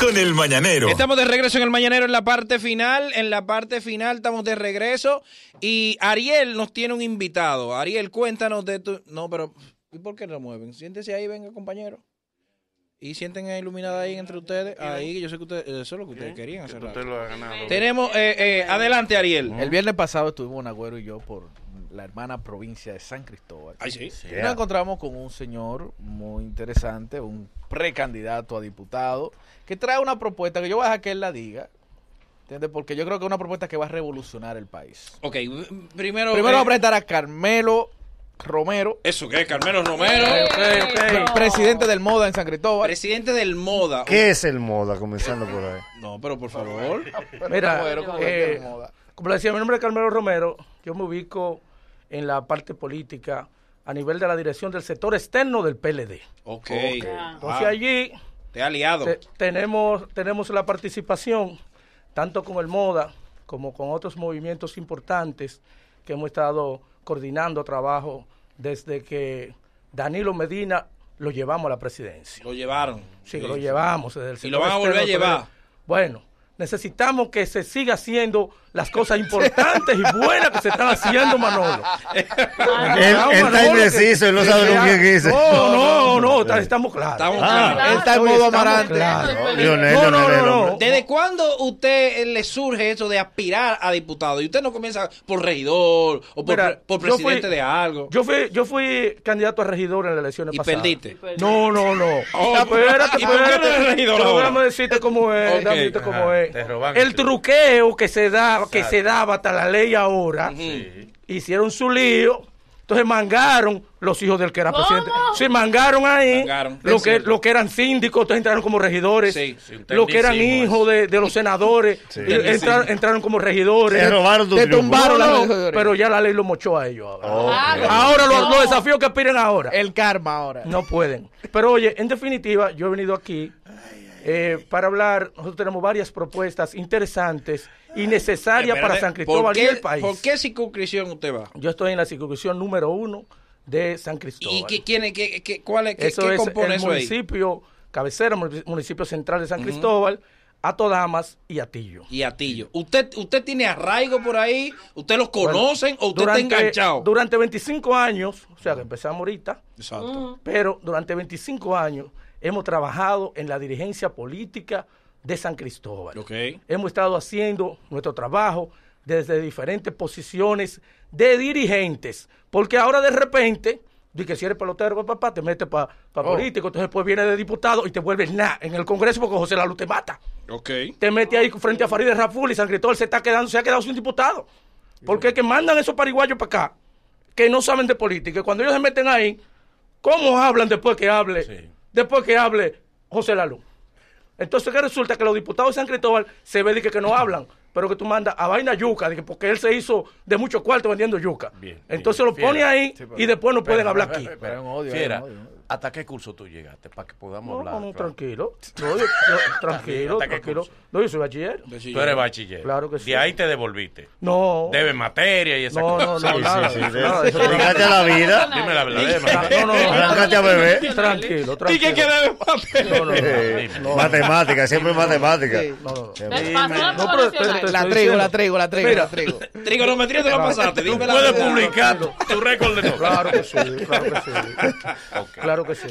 Con el Mañanero. Estamos de regreso en el Mañanero, en la parte final estamos de regreso y Ariel nos tiene un invitado. Ariel, cuéntanos de tu... No, pero ¿y por qué lo mueven? Siéntese ahí, venga, compañero. Y sienten iluminada ahí entre ustedes. Ahí, yo sé que ustedes, eso es lo que ustedes querían hacer. Tenemos, adelante, Ariel. El viernes pasado estuvimos Nagüero y yo por la hermana provincia de San Cristóbal. Ay, sí. Sí. Nos encontramos con un señor muy interesante, un precandidato a diputado, que trae una propuesta que yo voy a dejar que él la diga. ¿Entiendes? Porque yo creo que es una propuesta que va a revolucionar el país. Ok, primero vamos a presentar a Carmelo Romero. ¿Eso qué? Carmelo Romero. Okay. Presidente del Moda en San Cristóbal. Presidente del Moda. ¿Qué es el Moda? Comenzando por ahí. No, pero por favor. Mira, como decía, mi nombre es Carmelo Romero. Yo me ubico en la parte política a nivel de la dirección del sector externo del PLD. Ok. Entonces allí... Te ha aliado. Tenemos la participación tanto con el Moda como con otros movimientos importantes que hemos estado coordinando trabajo desde que Danilo Medina lo llevamos a la presidencia. Lo llevaron. Sí, lo llevamos. Desde el y lo van a volver a llevar. Bueno, necesitamos que se siga haciendo las cosas importantes y buenas que se están haciendo, Manolo. Él está indeciso, él no sabe lo que dice. No, estamos claros. Él está en modo amarante. No. ¿Desde cuándo usted le surge eso de aspirar a diputado? Y usted no comienza por regidor o por presidente de algo. Yo fui candidato a regidor en las elecciones pasadas. ¿Y perdiste? No. Espérate. ¿Y por qué no eres regidor ahora? Déjame decirte cómo es, el truqueo que se da, que se daba hasta la ley ahora, hicieron su lío, entonces mangaron los hijos del que era presidente. Sí, mangaron ahí, lo que eran síndicos, entonces entraron como regidores, lo que eran hijos de los senadores, entraron como regidores, se tumbaron la ley, pero ya la ley lo mochó a ellos ahora. Ahora los desafíos que aspiran ahora. El karma ahora. No pueden. Pero oye, en definitiva, yo he venido aquí para hablar, nosotros tenemos varias propuestas interesantes y necesarias para San Cristóbal y el país. ¿Por qué circunscripción usted va? Yo estoy en la circunscripción número 1 de San Cristóbal. ¿Y cuál compone eso ahí? Es el municipio cabecera, municipio central de San Cristóbal, Atodamas y Atillo. ¿Usted tiene arraigo por ahí? ¿Usted los conocen o usted está enganchado? Durante 25 años, o sea que empezamos ahorita, pero durante 25 años hemos trabajado en la dirigencia política de San Cristóbal. Okay. Hemos estado haciendo nuestro trabajo desde diferentes posiciones de dirigentes. Porque ahora de repente, de que si eres pelotero, papá, te metes para político. Entonces después vienes de diputado y te vuelves nada en el Congreso porque José Lalu te mata. Okay. Te metes ahí frente a Farideh Raful y San Cristóbal se ha quedado sin diputado. Porque es que mandan esos pariguayos para acá que no saben de política. Y cuando ellos se meten ahí, ¿cómo hablan después que hable? Sí. Después que hable José Lalu. Entonces, ¿qué resulta? Que los diputados de San Cristóbal se ve de que no hablan, pero que tú mandas a vaina yuca, de que porque él se hizo de muchos cuartos vendiendo yuca. Entonces lo pone ahí y después no pueden hablar aquí. Pero en odio. ¿Hasta qué curso tú llegaste para que podamos hablar? No, tranquilo. Tranquilo. No, yo soy bachiller. Tú eres bachiller. Claro que sí. De ahí te devolviste. No. Debes materia y esas cosas. No. Arrancate a la vida. Dime la verdad. No. Arrancate a bebé. Tranquilo. ¿Y qué debes materia? No. Matemática, siempre matemática. No. La traigo. Trigonometría te lo pasaste. Dime la verdad. Puedes publicar tu récord de todo. Claro que sí.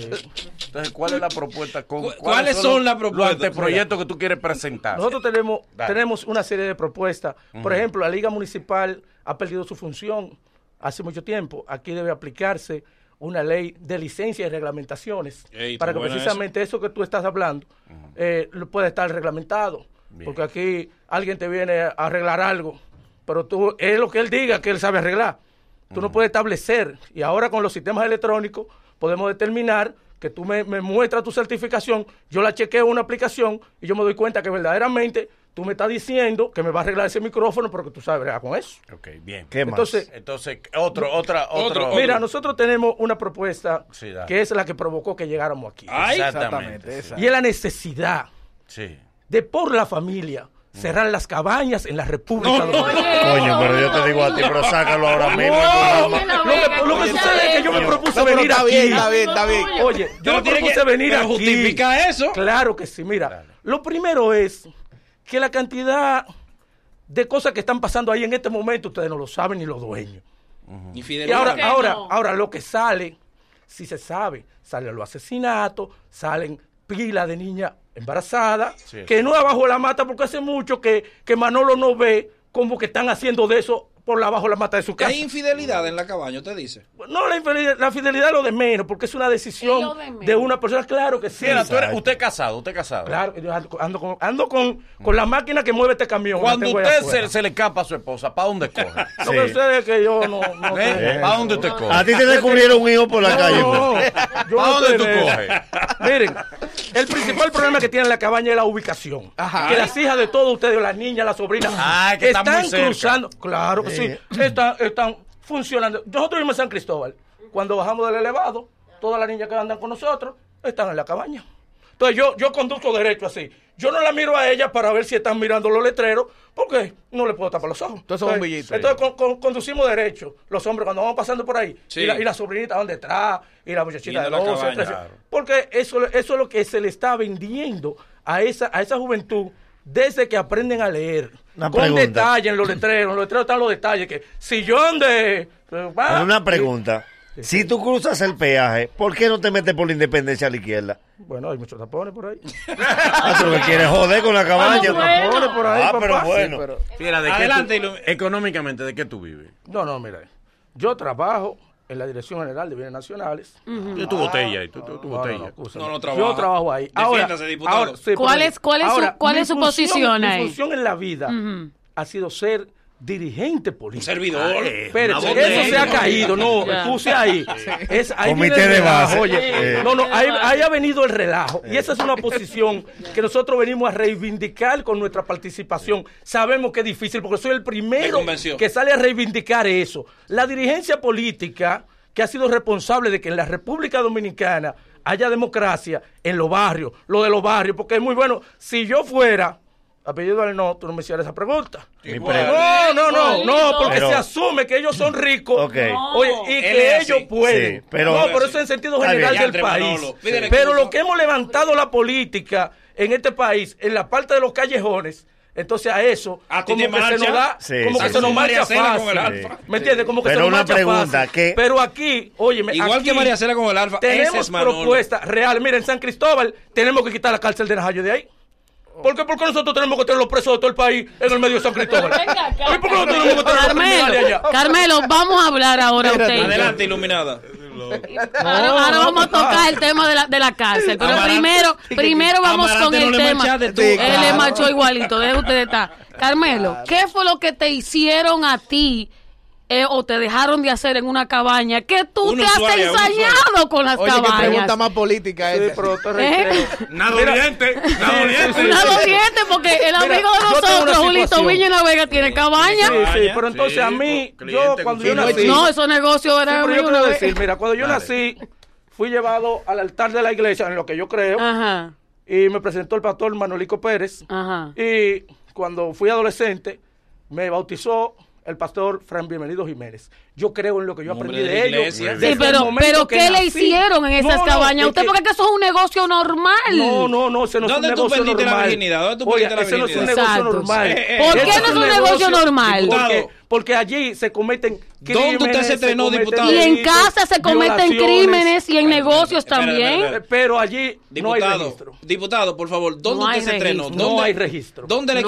Entonces, ¿cuál es la propuesta? ¿Cuáles son las propuestas? Los anteproyectos que tú quieres presentar. Nosotros tenemos una serie de propuestas. Por ejemplo, la Liga Municipal ha perdido su función hace mucho tiempo. Aquí debe aplicarse una ley de licencias y reglamentaciones para que precisamente eso que tú estás hablando pueda estar reglamentado. Bien. Porque aquí alguien te viene a arreglar algo, pero tú es lo que él diga que él sabe arreglar. Tú no puedes establecer. Y ahora con los sistemas electrónicos podemos determinar que tú me muestras tu certificación, yo la chequeo en una aplicación y yo me doy cuenta que verdaderamente tú me estás diciendo que me va a arreglar ese micrófono porque tú sabes bregar con eso. Ok, bien. ¿Qué entonces, más? Entonces, otro. Mira, nosotros tenemos una propuesta que es la que provocó que llegáramos aquí. Exactamente. Y es la necesidad de por la familia cerrar las cabañas en la República Dominicana. Coño, pero yo te digo a ti, pero sácalo ahora mismo. Lo que sucede es que yo me propuse venir aquí. Está bien, está bien. Oye, yo me propuse venir aquí. ¿Justifica eso? Claro que sí, mira. Lo primero es que la cantidad de cosas que están pasando ahí en este momento, ustedes no lo saben ni los dueños. Y ahora lo que sale, si se sabe, salen los asesinatos, salen pilas de niñas embarazadas, sí, que no es abajo de la mata, porque hace mucho que Manolo no ve como que están haciendo de eso por la abajo de la mata de su casa. ¿Hay infidelidad en la cabaña, usted dice? No, la infidelidad es lo de menos, porque es una decisión de una persona, claro que sí. Mira, usted es casado, Claro, yo ando con la máquina que mueve este camión. Cuando usted se le escapa a su esposa, ¿para dónde coge? No, pero usted es que yo no ¿para dónde usted coge? A ti te descubrieron un hijo por la calle. No, ¿para dónde tú coges? Miren, el principal problema que tiene la cabaña es la ubicación. Ajá. Que las hijas de todos ustedes, las niñas, las sobrinas, que están cruzando. Claro que sí, están funcionando. Nosotros vivimos en San Cristóbal. Cuando bajamos del elevado, todas las niñas que andan con nosotros están en la cabaña. Entonces yo conduzco derecho así. Yo no la miro a ellas para ver si están mirando los letreros, porque no le puedo tapar los ojos. Entonces conducimos derecho. Los hombres cuando vamos pasando por ahí, sí, y las sobrinitas van detrás, y la muchachita de 12, 13. Porque eso es lo que se le está vendiendo a esa juventud desde que aprenden a leer. Con detalle en los letreros. En los letreros están los detalles. Que sillón de... Una pregunta. Si tú cruzas el peaje, ¿por qué no te metes por la Independencia a la izquierda? Bueno, hay muchos tapones por ahí. Eso me quieres joder con la cabaña. Tapones por ahí, papá. Pero bueno. Mira, adelante, económicamente, ¿de qué tú vives? No, mira. Yo trabajo en la Dirección General de Bienes Nacionales. Tú botella ahí. Yo trabajo ahí. Defiéndase, diputado. Ahora, sí, ¿Cuál es su posición ahí? Mi función en la vida ha sido ser dirigente político. Servidor. Pero eso se ha caído. No, puse ahí. Es, ahí comité de base. Oye, no, ahí ha venido el relajo. Y esa es una posición que nosotros venimos a reivindicar con nuestra participación. Sabemos que es difícil porque soy el primero que sale a reivindicar eso. La dirigencia política que ha sido responsable de que en la República Dominicana haya democracia en los barrios, lo de los barrios, porque es muy bueno. Si yo fuera... apellido no, tú no me hicieras esa pregunta. No, porque pero, se asume que ellos son ricos, y que ellos pueden. Sí, pero, no, pero eso en sentido general del país. Pero lo que hemos levantado la política en este país, en la parte de los callejones, entonces a eso, se nos marcha fácil. ¿Me entiendes? Como que se nos marcha fácil. Pero aquí, óyeme, igual que María Cela con el Alfa, tenemos propuestas reales. Mira, en San Cristóbal tenemos que quitar la cárcel de Najayo de ahí. ¿Por qué nosotros tenemos que tener los presos de todo el país en el medio de San Cristóbal? ¿Y por qué nosotros tenemos que tener los criminales allá? Carmelo, vamos a hablar ahora. Mírate, usted. Adelante, iluminada. Ahora vamos a tocar el tema de la cárcel. Pero primero vamos con el tema. Él le marchó igualito, deje usted estar. Carmelo, ¿qué fue lo que te hicieron a ti o te dejaron de hacer en una cabaña que tú te has ensañado con las cabañas? Oye, qué pregunta más política esa. Nada doliente porque el amigo de nosotros, Julito Viña en La Vega, tiene cabaña. Sí, pero entonces a mí, cuando yo nací... No, esos negocios eran... Pero yo quiero decir, mira, cuando yo nací, fui llevado al altar de la iglesia, en lo que yo creo, y me presentó el pastor Manolico Pérez, y cuando fui adolescente, me bautizó el pastor Fran Bienvenido Jiménez. Yo creo en lo que yo aprendí de ellos. Sí, pero ¿qué le hicieron en esas cabañas? ¿Usted porque eso es un negocio normal? No, ese no es un negocio normal. ¿Dónde tú perdiste la virginidad? Ese no es un negocio normal. ¿Por qué no es un negocio normal? Porque allí se cometen crímenes. ¿Dónde usted se entrenó, diputado? Y en casa se cometen crímenes y en negocios también. Pero allí no hay registro. Diputado, por favor, ¿dónde usted se entrenó? No hay registro. ¿Dónde le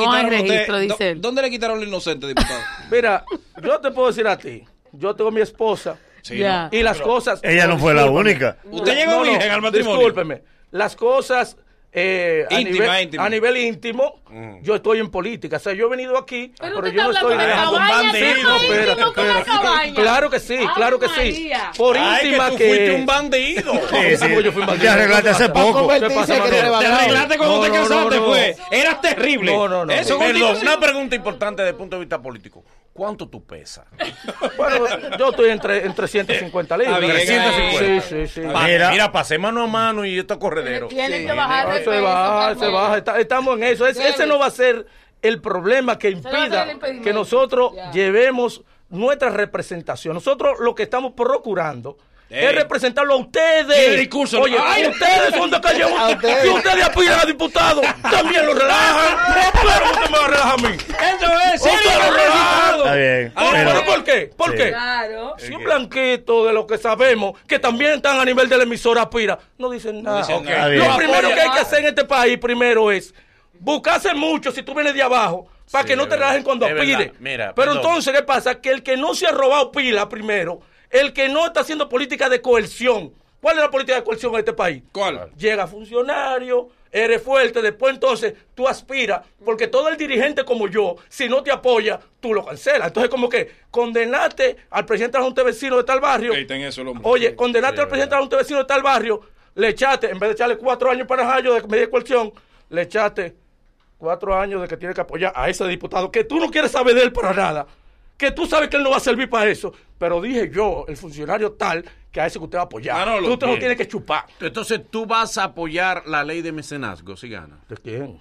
quitaron lo inocente, diputado? Mira, yo te puedo decir a ti. Yo tengo mi esposa y las cosas... Ella no fue la única. Usted llegó virgen al matrimonio. Discúlpeme. Las cosas a nivel íntimo, yo estoy en política. O sea, yo he venido aquí, pero yo no estoín bandido. Claro que sí, sí. Por íntima que... fuiste un bandido. Sí. Yo fui un bandido. Te arreglaste hace poco. Te arreglaste cuando te casaste, fue. Eras terrible. No. Perdón, una pregunta importante desde el punto de vista político. ¿Cuánto tú pesas? Bueno, yo estoy entre 150 libras. 350. Sí. Mira, pasé mano a mano y esto es corredero. Tienen que bajar. Se baja. Estamos en eso. Ese no va a ser el problema que impida que nosotros llevemos nuestra representación. Nosotros lo que estamos procurando es representarlo a ustedes. El discurso, oye, ay, ustedes son de calle. Si ustedes aspiran a diputados, también lo relajan. Claro, usted me va a relajar a mí. Eso es. Ustedes lo relajan. Está bien. Pero ¿por qué? ¿Por qué? Claro. Si un blanquito de los que sabemos que también están a nivel de la emisora aspira, no dicen nada. No dicen nada. Lo primero que hay que hacer en este país primero es buscarse mucho si tú vienes de abajo, para que no te relajen cuando aspires. Mira, pero entonces, ¿qué pasa? Que el que no se ha robado pila primero, el que no está haciendo política de coerción. ¿Cuál es la política de coerción en este país? ¿Cuál? Llega funcionario, eres fuerte, después entonces tú aspiras, porque todo el dirigente como yo, si no te apoya, tú lo cancelas. Entonces como que condenaste al presidente de la Junta de Vecinos de tal barrio. Okay, ten eso, oye, condenaste al presidente de la Junta de Vecinos de tal barrio, le echaste, en vez de echarle 4 años para Najayo de medida de coerción, le echaste 4 años de que tiene que apoyar a ese diputado, que tú no quieres saber de él para nada, que tú sabes que él no va a servir para eso, pero dije yo, el funcionario tal, que a ese que usted va a apoyar, tú usted lo tiene que chupar. Entonces tú vas a apoyar la ley de mecenazgo si gana. ¿De quién?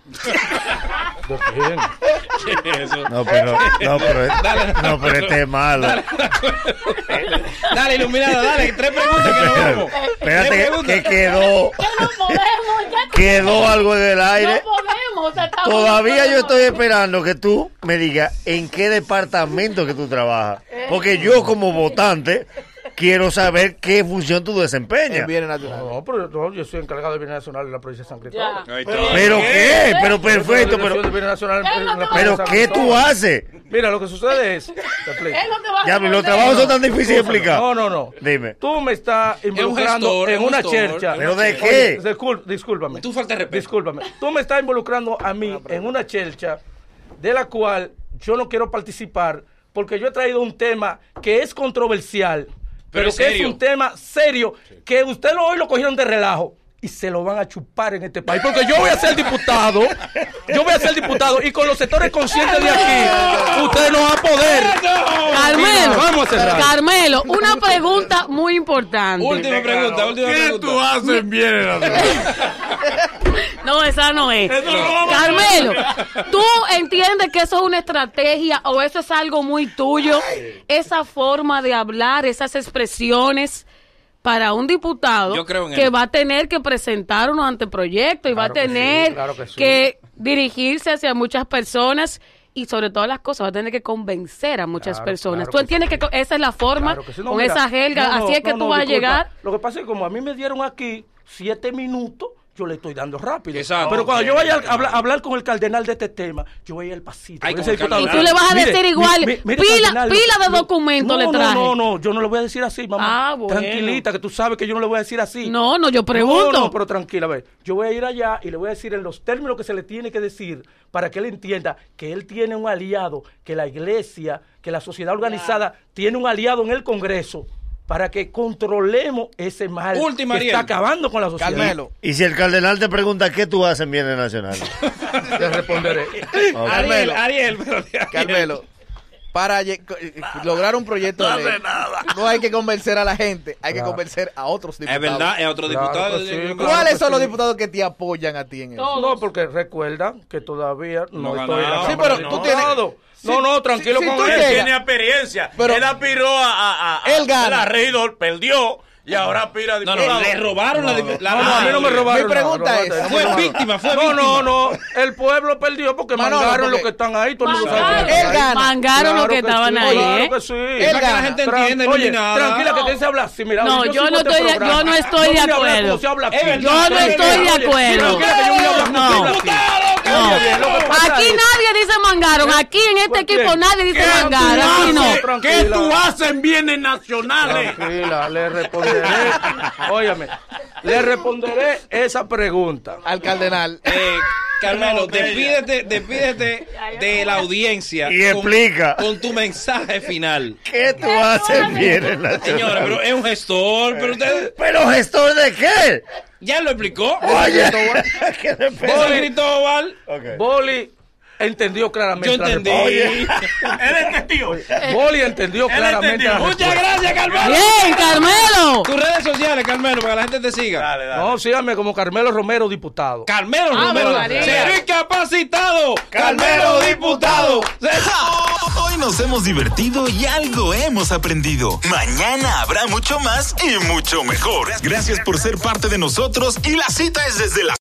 ¿De quién? ¿Qué es eso? No, pero este es malo. Dale, iluminado, dale, 3 preguntas que nos vamos. Espérate, que quedó. Ya no podemos, ya quedó algo en el aire. No podemos, o sea, todavía yo estoy esperando que tú me digas en qué departamento que tú trabajas. Porque yo como votante quiero saber qué función tú desempeñas. En bienes nacionales. No, pero yo soy encargado de bienes nacionales en la provincia de San Cristóbal. ¿Pero qué? Pero perfecto. ¿Pero qué tú haces? Mira, lo que sucede es... Ya, los trabajos son tan difíciles de explicar. No. Dime. Tú me estás involucrando en una chercha. ¿Pero de qué? Discúlpame. Tú falta respeto. Discúlpame. Tú me estás involucrando a mí en una chercha de la cual yo no quiero participar porque yo he traído un tema que es controversial. Pero que serio. Es un tema serio, que ustedes hoy lo cogieron de relajo y se lo van a chupar en este país. Porque yo voy a ser diputado, y con los sectores conscientes de aquí, ustedes no van a poder. Carmelo, vamos a cerrar. Carmelo, una pregunta muy importante. Última pregunta. ¿Qué tú haces bien? No, esa no es. Carmelo, ¿tú entiendes que eso es una estrategia o eso es algo muy tuyo? Esa forma de hablar, esas expresiones para un diputado que va a tener que presentar unos anteproyectos y va a tener que dirigirse hacia muchas personas y sobre todas las cosas va a tener que convencer a muchas personas. ¿Tú entiendes que esa es la forma, con esa jerga, así es que tú vas a llegar? Lo que pasa es que como a mí me dieron aquí 7 minutos, yo le estoy dando rápido. Exacto. Pero cuando yo vaya a hablar con el cardenal de este tema, yo voy a ir al pasito. Y tú le vas a decir igual, pila de documentos le traje. No, yo no le voy a decir así, mamá. Bueno. Tranquilita, que tú sabes que yo no le voy a decir así. No, yo pregunto. No, pero tranquila, a ver. Yo voy a ir allá y le voy a decir en los términos que se le tiene que decir para que él entienda que él tiene un aliado, que la iglesia, que la sociedad organizada tiene un aliado en el Congreso, para que controlemos ese mal que está acabando con la sociedad. Carmelo. Y si el cardenal te pregunta qué tú haces en bienes nacionales, te responderé. Okay. Carmelo, para lograr un proyecto de ley, no hay que convencer a la gente, hay que convencer a otros diputados. Es verdad, es otro diputado. ¿Cuáles son los diputados que te apoyan a ti en eso? No, porque recuerda que todavía no estoy en la Cámara. Sí, pero tú tienes... tranquilo con él. Tiene experiencia. Pero él aspiró a regidor, perdió y ahora aspira a diputado. Le robaron la a mí no me robaron. Mi pregunta es: ¿fue víctima? No. El pueblo perdió porque mangaron los que están ahí. Todo el mundo sabe. Él gana. Mangaron los que estaban ahí. Claro que sí. Él gana. La gente entiende. Oye, tranquila, que tienes que hablar. No, yo no estoy de acuerdo. Yo no estoy de acuerdo. No. Aquí nadie dice mangaron. Aquí en este equipo nadie dice mangaron. Aquí no. ¿Qué tú haces en bienes nacionales? Tranquila, le responderé. Óyame, le responderé esa pregunta al cardenal. Carmelo, despídete de la audiencia y explica con tu mensaje final. ¿Qué tú haces bien, señora? Pero es un gestor, pero gestor de qué? Ya lo explicó. Oye, Cristóbal. Boli entendió claramente. Yo entendí. Él entendió. Boli entendió claramente. Muchas gracias, Carmelo. Bien, Carmelo. Tus redes sociales, Carmelo, para que la gente te siga. Dale, dale. No, síganme como Carmelo Romero, diputado. Carmelo Romero. Ser incapacitado. Carmelo, diputado. Hoy nos hemos divertido y algo hemos aprendido. Mañana habrá mucho más y mucho mejor. Gracias por ser parte de nosotros y la cita es desde la...